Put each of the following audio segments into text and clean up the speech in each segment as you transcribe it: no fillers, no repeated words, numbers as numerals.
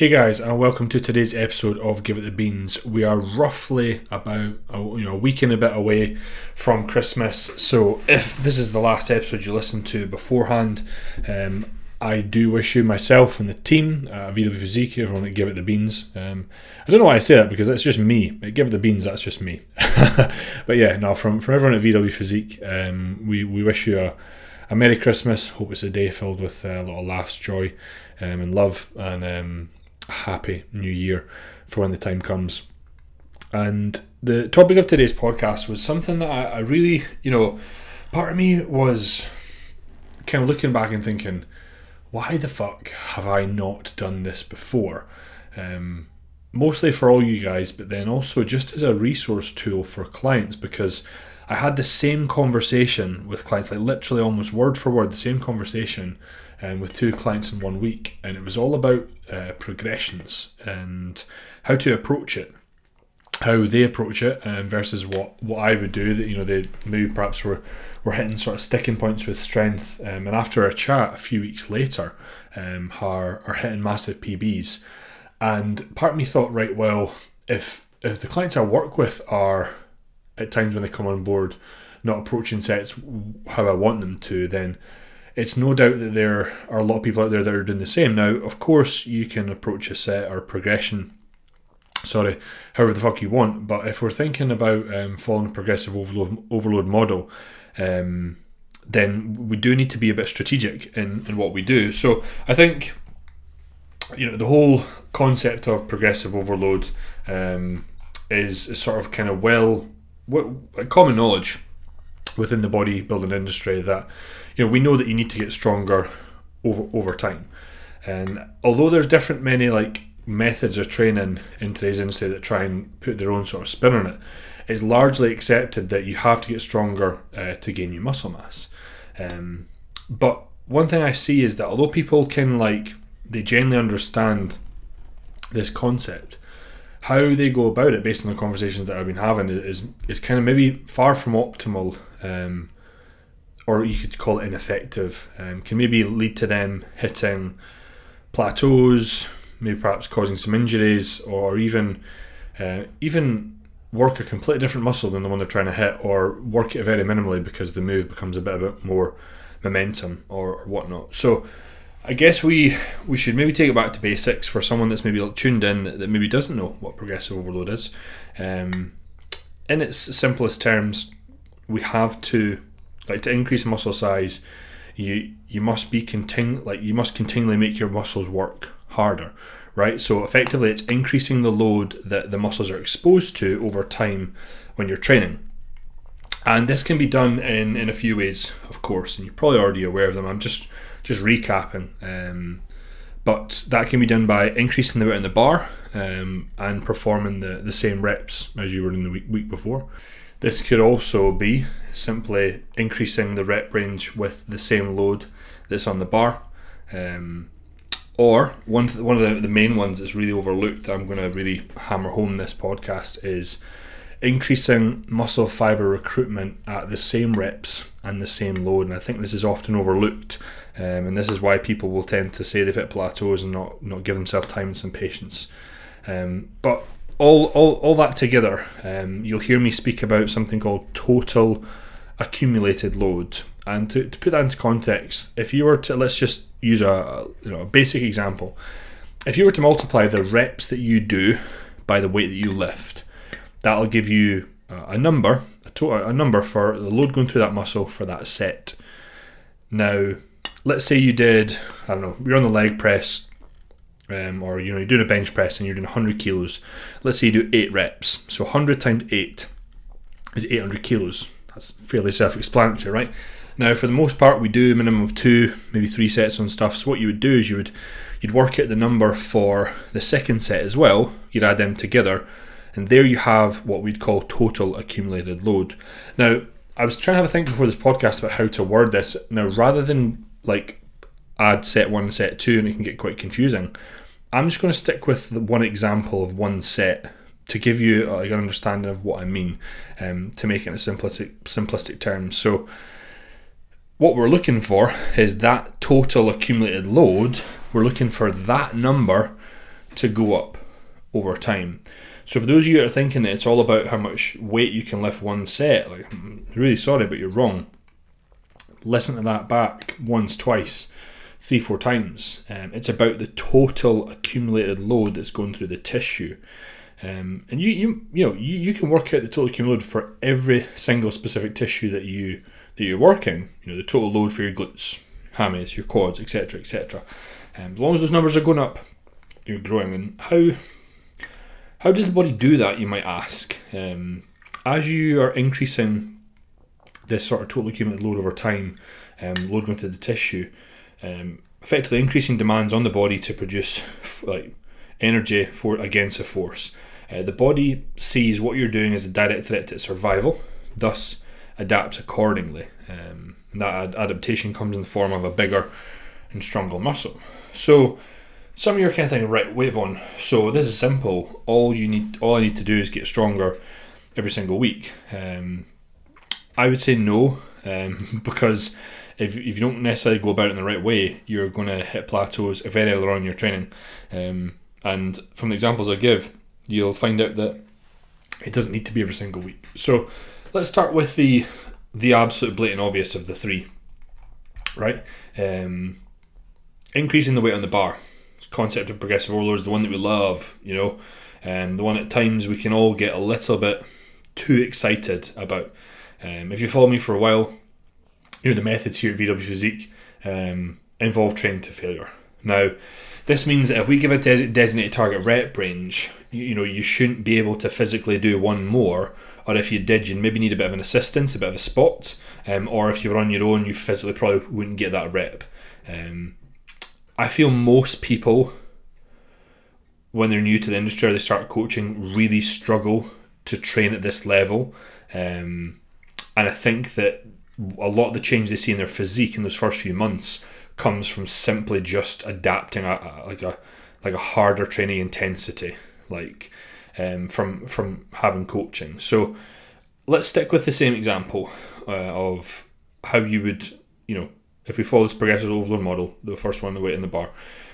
Hey guys, and welcome to today's episode of Give It The Beans. We are roughly about a week and a bit away from Christmas, so if this is the last episode you listen to beforehand, I do wish you, myself and the team at VW Physique, everyone at Give It The Beans. I don't know why I say that, because that's just me. At Give It The Beans, that's just me. But yeah, no, from everyone at VW Physique, we wish you a Merry Christmas. Hope it's a day filled with a lot of laughs, joy, and love, and happy new year for when the time comes. And the topic of today's podcast was something that I really, part of me was kind of looking back and thinking, why the fuck have I not done this before? Mostly for all you guys, but then also just as a resource tool for clients, because I had the same conversation with clients, like literally almost word for word, the same conversation with two clients in 1 week, and it was all about progressions and how to approach it, how they approach it, versus what I would do. That they maybe perhaps were hitting sort of sticking points with strength, and after a chat a few weeks later, are hitting massive PBs. And part of me thought, right, well, if the clients I work with are at times when they come on board not approaching sets how I want them to, then it's no doubt that there are a lot of people out there that are doing the same. Now, of course, you can approach a set or progression, however the fuck you want, but if we're thinking about following a progressive overload model, then we do need to be a bit strategic in what we do. So I think, the whole concept of progressive overload is sort of kind of common knowledge within the bodybuilding industry, that we know that you need to get stronger over time. And although there's different many methods of training in today's industry that try and put their own sort of spin on it, it's largely accepted that you have to get stronger to gain new muscle mass. But one thing I see is that although people can they generally understand this concept, how they go about it based on the conversations that I've been having is kind of maybe far from optimal, or you could call it ineffective. Can maybe lead to them hitting plateaus, maybe perhaps causing some injuries, or even work a completely different muscle than the one they're trying to hit, or work it very minimally because the move becomes a bit more momentum or whatnot. So I guess we should maybe take it back to basics for someone that's maybe tuned in that maybe doesn't know what progressive overload is. In its simplest terms, we have to, to increase muscle size, you must be continually make your muscles work harder, right? So effectively, it's increasing the load that the muscles are exposed to over time when you're training. And this can be done in a few ways, of course, and you're probably already aware of them. I'm just recapping. But that can be done by increasing the weight on the bar and performing the same reps as you were in the week before. This could also be simply increasing the rep range with the same load that's on the bar. Or one of the main ones that's really overlooked, that I'm going to really hammer home this podcast, is increasing muscle fiber recruitment at the same reps and the same load. And I think this is often overlooked, and this is why people will tend to say they've hit plateaus and not give themselves time and some patience. But all that together, you'll hear me speak about something called total accumulated load. And to put that into context, if you were to, let's just use a basic example, if you were to multiply the reps that you do by the weight that you lift, that'll give you a number for the load going through that muscle for that set. Now, let's say you did, you're on the leg press, or you're doing a bench press and you're doing 100 kilos. Let's say you do 8 reps. So 100 times 8 is 800 kilos. That's fairly self-explanatory, right? Now, for the most part, we do a minimum of 2, maybe 3 sets on stuff. So what you would do is you'd work out the number for the second set as well. You'd add them together. And there you have what we'd call total accumulated load. Now, I was trying to have a think before this podcast about how to word this. Now, rather than add set 1 and set 2 and it can get quite confusing, I'm just going to stick with the one example of one set to give you an understanding of what I mean, to make it in simplistic terms. So what we're looking for is that total accumulated load. We're looking for that number to go up over time. So for those of you that are thinking that it's all about how much weight you can lift one set, like, I'm really sorry, but you're wrong. Listen to that back once, twice, three, four times. It's about the total accumulated load that's going through the tissue. And you can work out the total accumulated load for every single specific tissue that you're working. You know, the total load for your glutes, hammies, your quads, etc., etc. As long as those numbers are going up, you're growing. And how does the body do that, you might ask? As you are increasing this sort of total accumulated load over time, load going to the tissue, effectively increasing demands on the body to produce like energy for against a force. The body sees what you're doing as a direct threat to its survival, thus adapts accordingly. And that adaptation comes in the form of a bigger and stronger muscle. So some of you are kind of thinking, right, wave on. So this is simple. All I need to do is get stronger every single week. I would say no, because if you don't necessarily go about it in the right way, you're going to hit plateaus very early on in your training. And from the examples I give, you'll find out that it doesn't need to be every single week. So let's start with the absolute blatant obvious of the three, right? Increasing the weight on the bar. This concept of progressive overload is the one that we love, you know, and the one at times we can all get a little bit too excited about. If you follow me for a while, you know the methods here at VW Physique involve training to failure. Now, this means that if we give a designated target rep range, you shouldn't be able to physically do one more, or if you did, you'd maybe need a bit of an assistance, a bit of a spot, or if you were on your own, you physically probably wouldn't get that rep. I feel most people, when they're new to the industry or they start coaching, really struggle to train at this level. And I think that a lot of the change they see in their physique in those first few months comes from simply just adapting a harder training intensity, like from having coaching. So let's stick with the same example of how you would, if we follow this progressive overload model, the first one, the weight in the bar.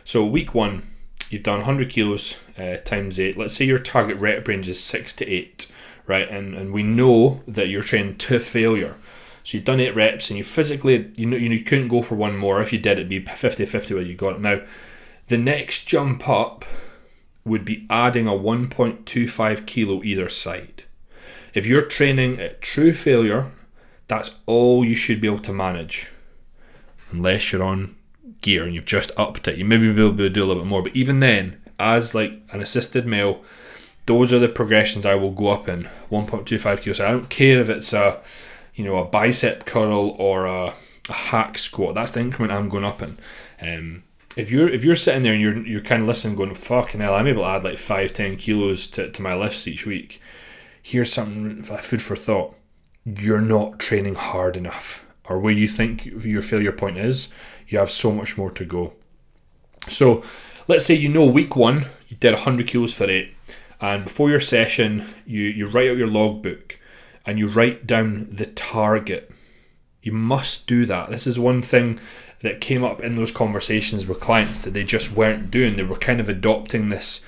So week one, you've done 100 kilos times 8. Let's say your target rep range is 6 to 8, right? And we know that you're training to failure. So you've done 8 reps and you physically, you couldn't go for one more. If you did, it'd be 50-50 where you got it. Now, the next jump up would be adding a 1.25 kilo either side. If you're training at true failure, that's all you should be able to manage. Unless you're on gear and you've just upped it. You maybe will be able to do a little bit more. But even then, as like an assisted male, those are the progressions I will go up in. 1.25 kilos. So I don't care if it's a bicep curl or a hack squat. That's the increment I'm going up in. If you're sitting there and you're kind of listening, going, fucking hell, I'm able to add like 5-10 kilos to my lifts each week. Here's something, food for thought. You're not training hard enough, or where you think your failure point is. You have so much more to go. So let's say week one you did 100 kilos for 8, and before your session you write out your logbook. And you write down the target. You must do that. This is one thing that came up in those conversations with clients that they just weren't doing. They were kind of adopting this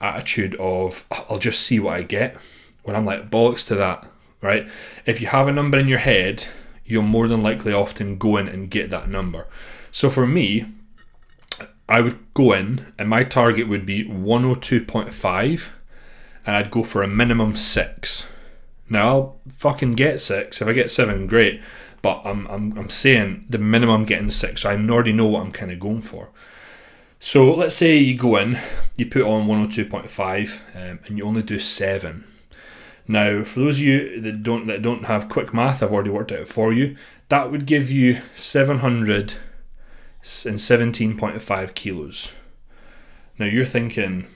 attitude of, I'll just see what I get. When I'm like, bollocks to that, right? If you have a number in your head, you'll more than likely often go in and get that number. So for me, I would go in and my target would be 102.5, and I'd go for a minimum 6. Now, I'll fucking get 6. If I get 7, great. But I'm saying the minimum I'm getting 6, so I already know what I'm kind of going for. So let's say you go in, you put on 102.5, and you only do 7. Now, for those of you that don't have quick math, I've already worked it out for you. That would give you 717.5 kilos. Now you're thinking,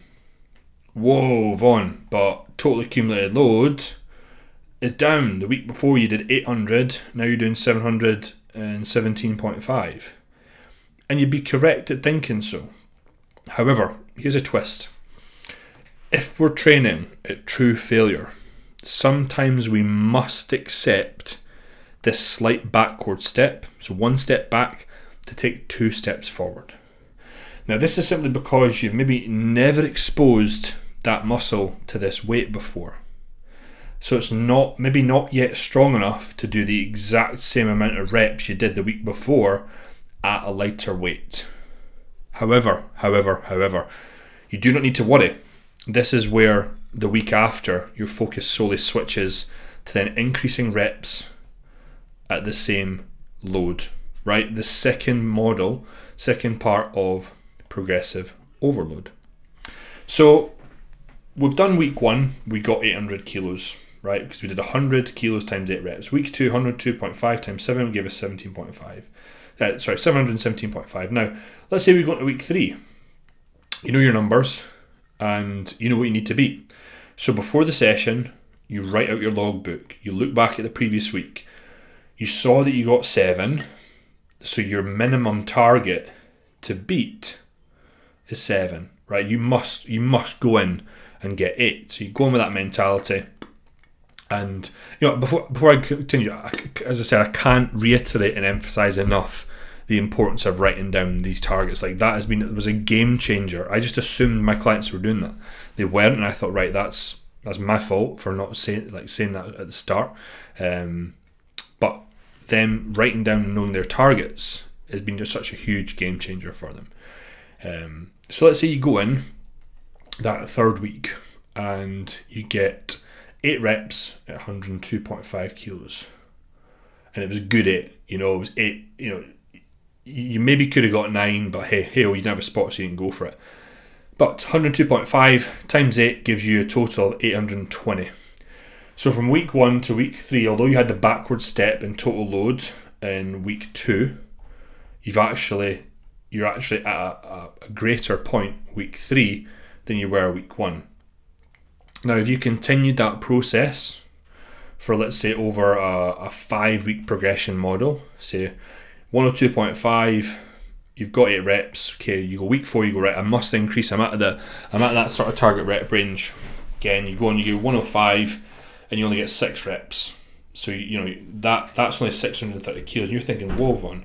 whoa, Vaughn, but total accumulated load is down. The week before you did 800, now you're doing 717.5. And you'd be correct at thinking so. However, here's a twist. If we're training at true failure, sometimes we must accept this slight backward step. So one step back to take 2 steps forward. Now this is simply because you've maybe never exposed that muscle to this weight before. So it's not, maybe not yet strong enough to do the exact same amount of reps you did the week before at a lighter weight. However, you do not need to worry. This is where the week after your focus solely switches to then increasing reps at the same load, right? The second part of progressive overload. So we've done week one, we got 800 kilos, right? Because we did 100 kilos times 8 reps. Week two, 102.5 times 7 gave us 17.5. 717.5. Now, let's say we go into week three. You know your numbers and you know what you need to beat. So before the session, you write out your logbook. You look back at the previous week. You saw that you got 7, so your minimum target to beat is 7, right? You must go in and get 8. So you go in with that mentality. And you know, before I continue, as I said, I can't reiterate and emphasize enough the importance of writing down these targets. Like that was a game changer. I just assumed my clients were doing that. They weren't, and I thought, right, that's my fault for not saying that at the start. But them writing down and knowing their targets has been just such a huge game changer for them. So let's say you go in that third week and you get 8 reps at 102.5 kilos, and it was a good 8. You know, it was 8. You know, you maybe could have got 9, but hey, you didn't have a spot, so you can go for it. But 102.5 times 8 gives you a total of 820. So from week 1 to week 3, although you had the backward step in total load in week 2, you're actually at a greater point week 3 than you were week 1. Now, if you continued that process for, let's say, over a 5-week progression model, say 102.5, you've got 8 reps. Okay, you go week 4, you go, right, I must increase. I'm at that sort of target rep range. Again, you go on, you do 105, and you only get 6 reps. So you know that's only 630 kilos. You're thinking, whoa, Vaughn,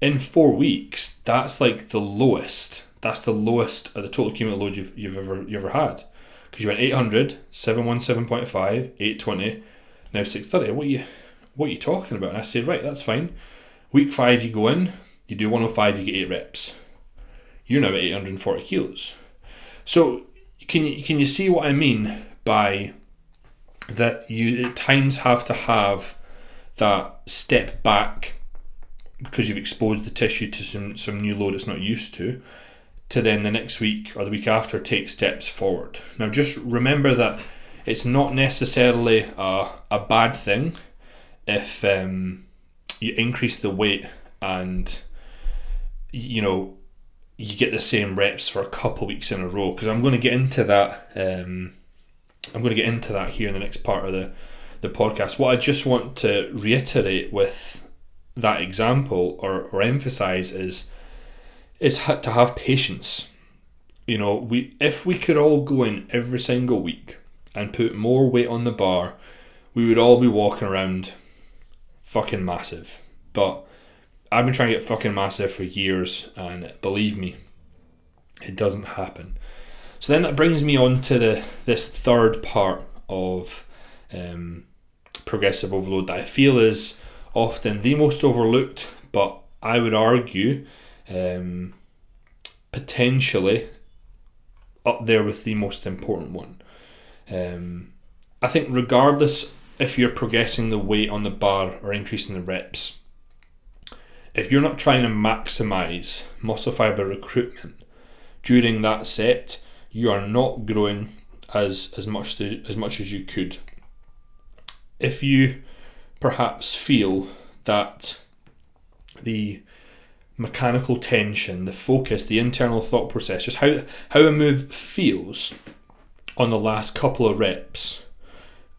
in 4 weeks, that's like the lowest. That's the lowest of the total cumulative load you've ever had. Because you went 800, 717.5, 820, now 630. What are you talking about? And I said, right, that's fine. Week 5, you go in, you do 105, you get 8 reps. You're now at 840 kilos. So can you see what I mean by that? You at times have to have that step back because you've exposed the tissue to some new load it's not used to then the next week or the week after take steps forward. Now just remember that it's not necessarily a bad thing if you increase the weight and you know you get the same reps for a couple weeks in a row, because I'm going to get into that here in the next part of the podcast. What I just want to reiterate with that example or emphasize is to have patience. You know, if we could all go in every single week and put more weight on the bar, we would all be walking around fucking massive. But I've been trying to get fucking massive for years, and believe me, it doesn't happen. So then that brings me on to this third part of progressive overload that I feel is often the most overlooked, but I would argue potentially up there with the most important one. I think regardless if you're progressing the weight on the bar or increasing the reps, if you're not trying to maximize muscle fiber recruitment during that set, you are not growing as much as you could. If you perhaps feel that the mechanical tension, the focus, the internal thought process, just how a move feels on the last couple of reps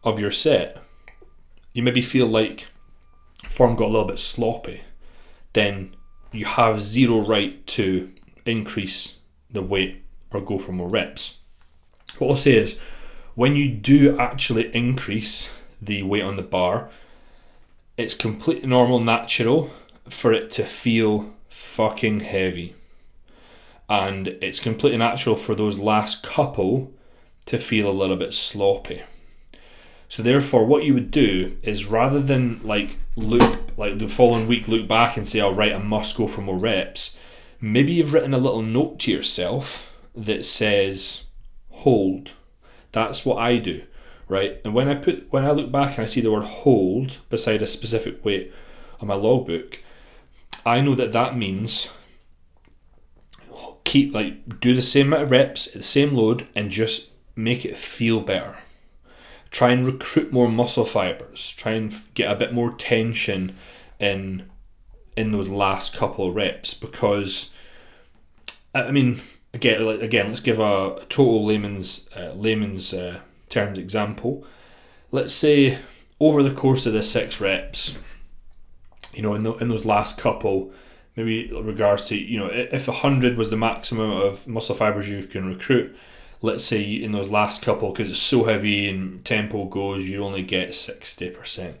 of your set, you maybe feel like form got a little bit sloppy, then you have zero right to increase the weight or go for more reps. What I'll say is, when you do actually increase the weight on the bar, it's completely normal, natural for it to feel fucking heavy. and it's completely natural for those last couple to feel a little bit sloppy. So therefore, what you would do is, rather than look the following week, look back and say, "All right, I must go for more reps," maybe you've written a little note to yourself that says, "Hold." That's what I do, right? And when I look back and I see the word "hold" beside a specific weight on my logbook, I know that means do the same amount of reps at the same load and just make it feel better. Try and recruit more muscle fibers. Try and get a bit more tension in those last couple of reps, because, I mean, again, let's give a total layman's terms example. Let's say over the course of the 6 reps, in those last couple, maybe in regards to, if 100 was the maximum of muscle fibers you can recruit, let's say in those last couple, because it's so heavy and tempo goes, you only get 60%.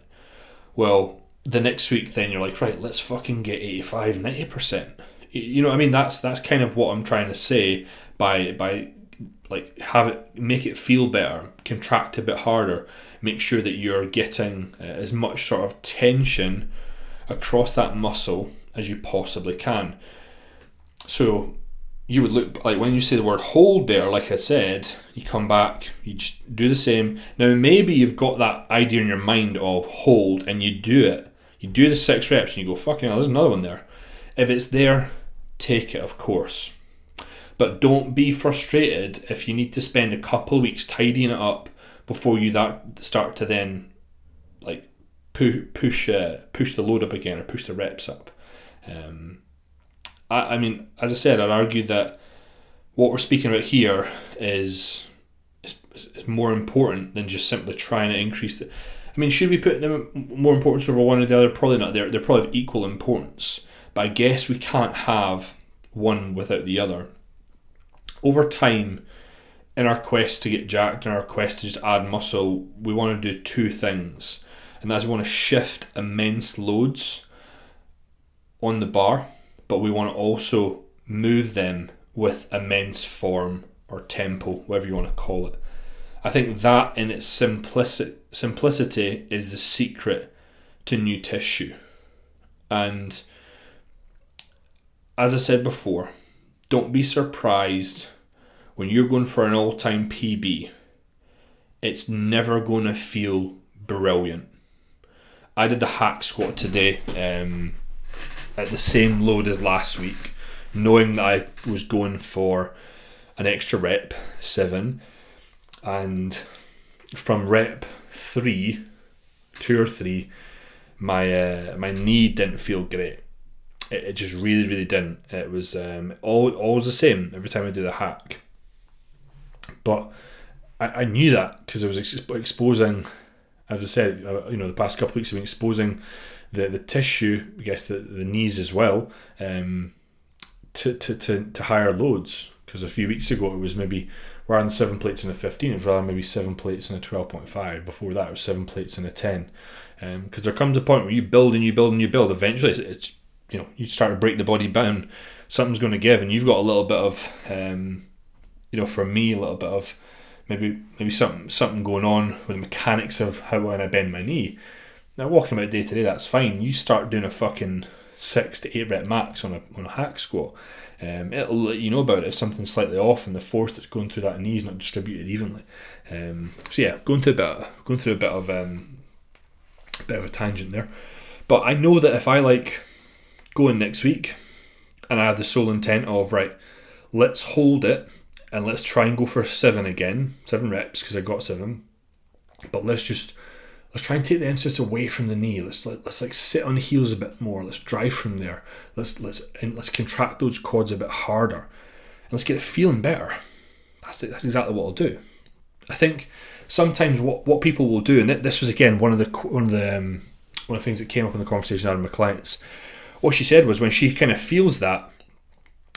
Well, the next week then you're like, right, let's fucking get 85, 90%. You know what I mean? That's kind of what I'm trying to say by make it feel better, contract a bit harder, make sure that you're getting as much sort of tension across that muscle as you possibly can. So you would look, when you say the word "hold" there, like I said, you come back, you just do the same. Now, maybe you've got that idea in your mind of "hold" and you do it. You do the 6 reps and you go, fucking hell, there's another one there. If it's there, take it, of course. But don't be frustrated if you need to spend a couple of weeks tidying it up before you start to then push the load up again or push the reps up. I mean, as I said, I'd argue that what we're speaking about here is more important than just simply trying to increase the... I mean, should we put them more importance over one or the other? Probably not. They're probably of equal importance. But I guess we can't have one without the other. Over time, in our quest to get jacked, in our quest to just add muscle, we want to do 2 things. And that's, we want to shift immense loads on the bar, but we want to also move them with immense form or tempo, whatever you want to call it. I think that in its simplicity is the secret to new tissue. And as I said before, don't be surprised when you're going for an all-time PB. It's never going to feel brilliant. I did the hack squat today, at the same load as last week, knowing that I was going for an extra rep, 7, and from rep 2 or 3, my knee didn't feel great. It just really, really didn't. It was always the same every time I do the hack. But I knew that because I was exposing, as I said, the past couple of weeks I've been exposing the tissue, I guess the knees as well, to higher loads, because a few weeks ago it was maybe rather than 7 plates in a 15, it was rather maybe 7 plates in a 12.5. Before that it was 7 plates in a 10, because there comes a point where you build and you build and you build. Eventually it's you start to break the body down. Something's going to give, and you've got a little bit of for me, a little bit of maybe something going on with the mechanics of how when I bend my knee. Now, walking about day to day, that's fine. You start doing a fucking 6 to 8 rep max on a hack squat, it'll let you know about it if something's slightly off and the force that's going through that knee is not distributed evenly. So yeah, going through a bit of a tangent there, but I know that if I go in next week and I have the sole intent of, right, let's hold it and let's try and go for 7 again, 7 reps, because I got 7, but let's try and take the emphasis away from the knee. Let's sit on the heels a bit more. Let's drive from there. Let's contract those quads a bit harder, and let's get it feeling better. That's exactly what I'll do. I think sometimes what people will do, and this was again one of the things that came up in the conversation I had with my clients. What she said was, when she kind of feels that,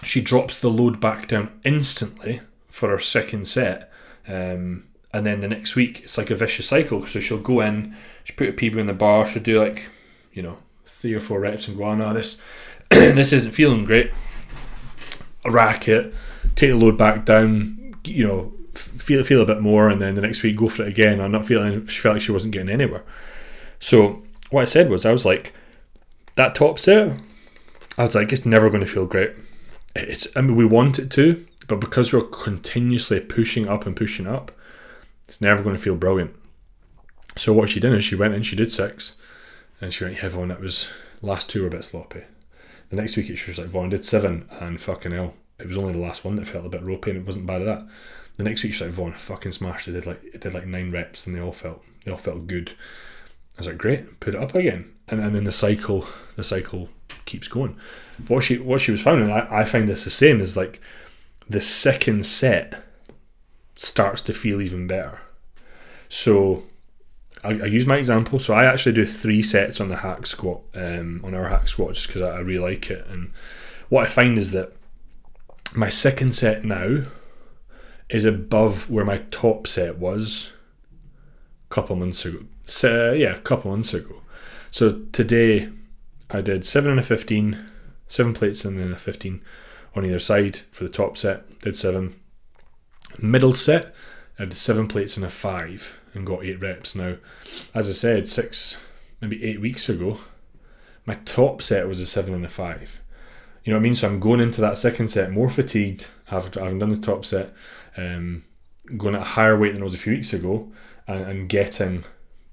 she drops the load back down instantly for her second set, and then the next week it's like a vicious cycle. So she'll go in, she'll put a PB in the bar, she'll do 3 or 4 reps and go, oh no, this isn't feeling great. rack it, take the load back down, you know, feel a bit more, and then the next week go for it again. I'm not feeling, she felt like she wasn't getting anywhere. So what I said was, I was like, that top set, I was like, it's never going to feel great. It's, I mean, we want it to, but because we're continuously pushing up, it's never going to feel brilliant. So what she did is she went and she did 6, and she went, yeah, Vaughn, that was, last 2 were a bit sloppy. The next week she was like, Vaughn, I did 7, and fucking hell, it was only the last one that felt a bit ropey, and it wasn't bad at that. The next week she was like, Vaughn, I fucking smashed it. I did like 9 reps, and they all felt good. I was like, great, put it up again, and then the cycle keeps going. What she was finding, I find this the same, is like the second set starts to feel even better. So I use my example. So I actually do 3 sets on the hack squat, on our hack squat, just because I really like it. And what I find is that my second set now is above where my top set was a couple months ago. So today I did 7 and a 15, 7 plates and then a 15 on either side for the top set, did 7. Middle set, I did 7 plates and a 5 and got 8 reps. Now, as I said, 6, maybe 8 weeks ago, my top set was a 7 and a 5. You know what I mean? So I'm going into that second set more fatigued, having done the top set, going at a higher weight than I was a few weeks ago, and getting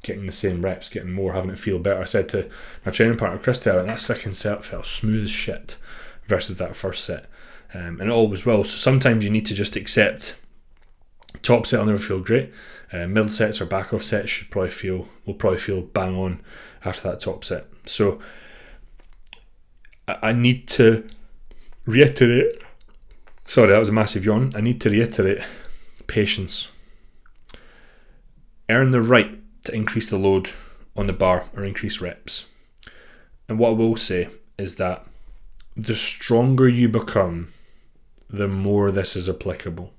the same reps, getting more, having it feel better. I said to my training partner, Chris Taylor, and that second set felt smooth as shit versus that first set. And it always will. So sometimes you need to just accept top set will never feel great. Middle sets or back off sets will probably feel bang on after that top set. So I need to reiterate, sorry, that was a massive yawn. I need to reiterate patience. Earn the right to increase the load on the bar or increase reps. And what I will say is that the stronger you become, the more this is applicable.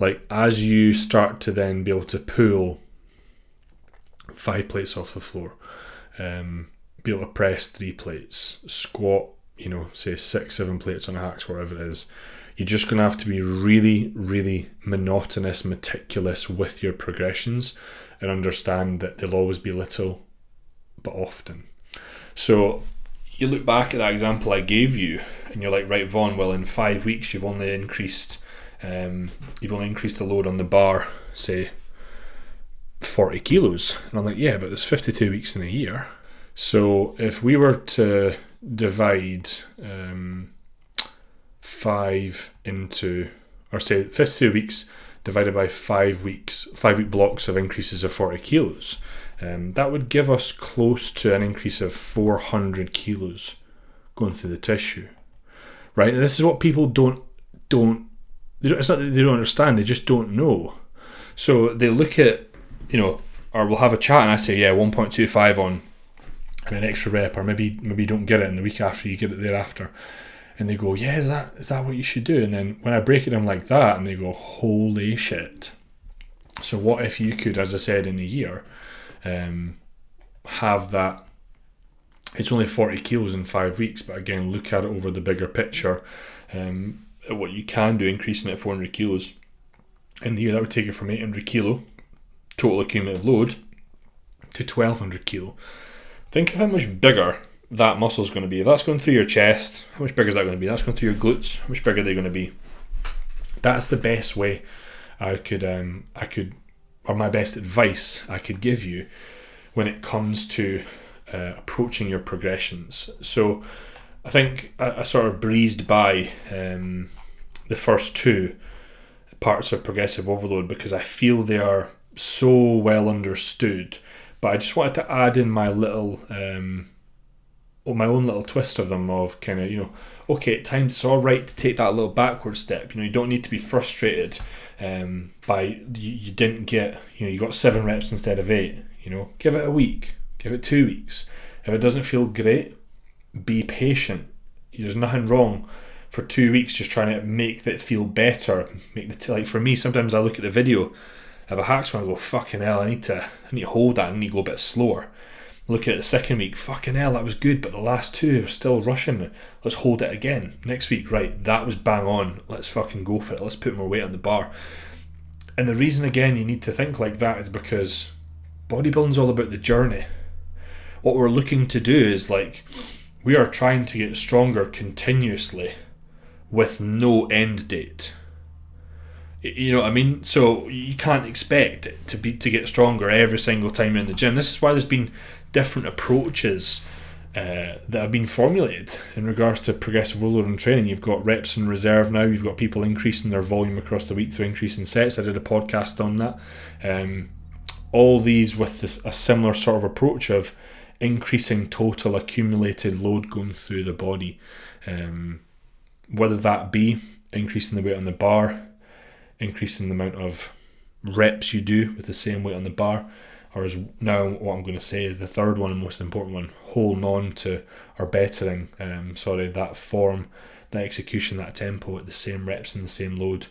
Like, as you start to then be able to pull 5 plates off the floor, be able to press 3 plates, squat, you know, say 6, 7 plates on a hack, whatever it is, you're just going to have to be really, really monotonous, meticulous with your progressions, and understand that they'll always be little but often. So you look back at that example I gave you, and you're like, right, Vaughn, well, in 5 weeks you've only increased the load on the bar, say 40 kilos. And I'm like, yeah, but there's 52 weeks in a year. So if we were to divide 5 into, or say 52 weeks divided by 5 weeks, 5 week blocks of increases of 40 kilos, that would give us close to an increase of 400 kilos going through the tissue, right? And this is what people don't it's not that they don't understand, they just don't know. So they look at, you know, or we'll have a chat and I say, yeah, 1.25 on and an extra rep, or maybe you don't get it in the week after, you get it thereafter. And they go, yeah, is that what you should do? And then when I break it down like that, and they go, holy shit. So what if you could, as I said, in a year, have that, it's only 40 kilos in 5 weeks, but again, look at it over the bigger picture, at what you can do, increasing it 400 kilos in the year. That would take it from 800 kilo total accumulative load to 1,200 kilo. Think of how much bigger that muscle is going to be. If that's going through your chest, how much bigger is that going to be? That's going through your glutes, how much bigger are they going to be? That's the best way my best advice I could give you when it comes to approaching your progressions. So I think I sort of breezed by the first 2 parts of progressive overload because I feel they are so well understood, but I just wanted to add in my little my own little twist of them, of kind of, you know, okay, at times it's all right to take that little backward step. You know, you don't need to be frustrated by you didn't get, you know, you got 7 reps instead of 8. You know, give it a week, give it 2 weeks. If it doesn't feel great, be patient. There's nothing wrong for 2 weeks just trying to make that feel better. Like for me, sometimes I look at the video of a hack squat and go, fucking hell, I need to hold that, I need to go a bit slower. Look at the second week, fucking hell, that was good, but the last two are still rushing me. Let's hold it again. Next week, right, that was bang on. Let's fucking go for it. Let's put more weight on the bar. And the reason, again, you need to think like that is because bodybuilding's all about the journey. What we're looking to do is, like, we are trying to get stronger continuously with no end date. You know what I mean? So you can't expect it to get stronger every single time you're in the gym. This is why there's been different approaches that have been formulated in regards to progressive overloading training. You've got reps in reserve now. You've got people increasing their volume across the week through increasing sets. I did a podcast on that. All these with a similar sort of approach of increasing total accumulated load going through the body. Whether that be increasing the weight on the bar, increasing the amount of reps you do with the same weight on the bar, or as now what I'm going to say is the third one and most important one, holding on to or bettering that form, that execution, that tempo at the same reps and the same load.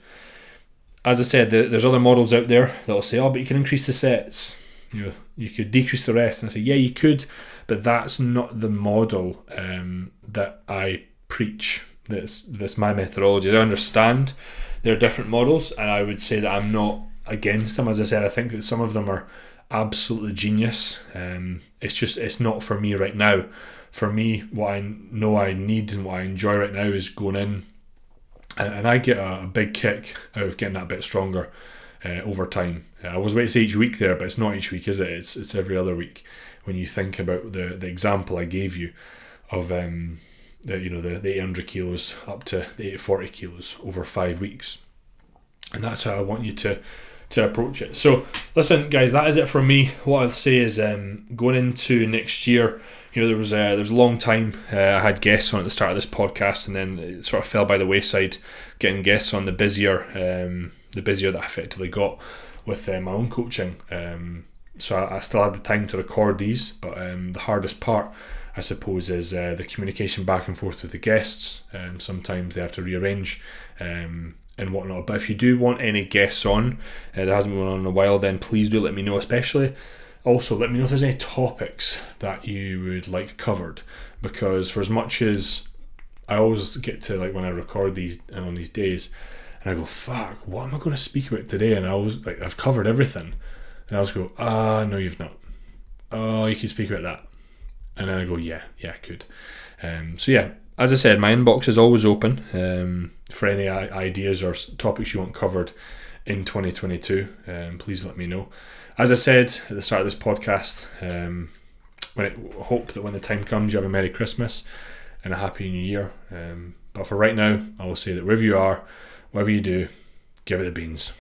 As I said, there's other models out there that'll say, oh, but you can increase the sets, you could decrease the rest, and I say, yeah, you could, but that's not the model that I preach. That's my methodology. I understand there are different models, and I would say that I'm not against them. As I said, I think that some of them are absolutely genius. It's not for me right now. For me, what I know I need and what I enjoy right now is going in, and I get a big kick out of getting that bit stronger over time. I was waiting to say each week there, but it's not each week, is it? It's every other week. When you think about the example I gave you of the 800 kilos up to the 840 kilos over 5 weeks. And that's how I want you to approach it. So listen, guys, that is it for me. What I'll say is going into next year, there was a long time I had guests on at the start of this podcast, and then it sort of fell by the wayside getting guests on. The busier that I effectively got with my own coaching. So I still had the time to record these, but the hardest part, I suppose, is the communication back and forth with the guests. Sometimes they have to rearrange and whatnot. But if you do want any guests on, there hasn't been one on in a while, then please do let me know. Especially, also let me know if there's any topics that you would like covered, because for as much as I always get to, like, when I record these and on these days, and I go, fuck, what am I going to speak about today? And I always, like, I've covered everything, and I always go, no, you've not. Oh, you can speak about that. And then I go, yeah, I could. As I said, my inbox is always open for any ideas or topics you want covered in 2022. Please let me know. As I said at the start of this podcast, hope that when the time comes, you have a Merry Christmas and a Happy New Year. But for right now, I will say that wherever you are, whatever you do, give it the beans.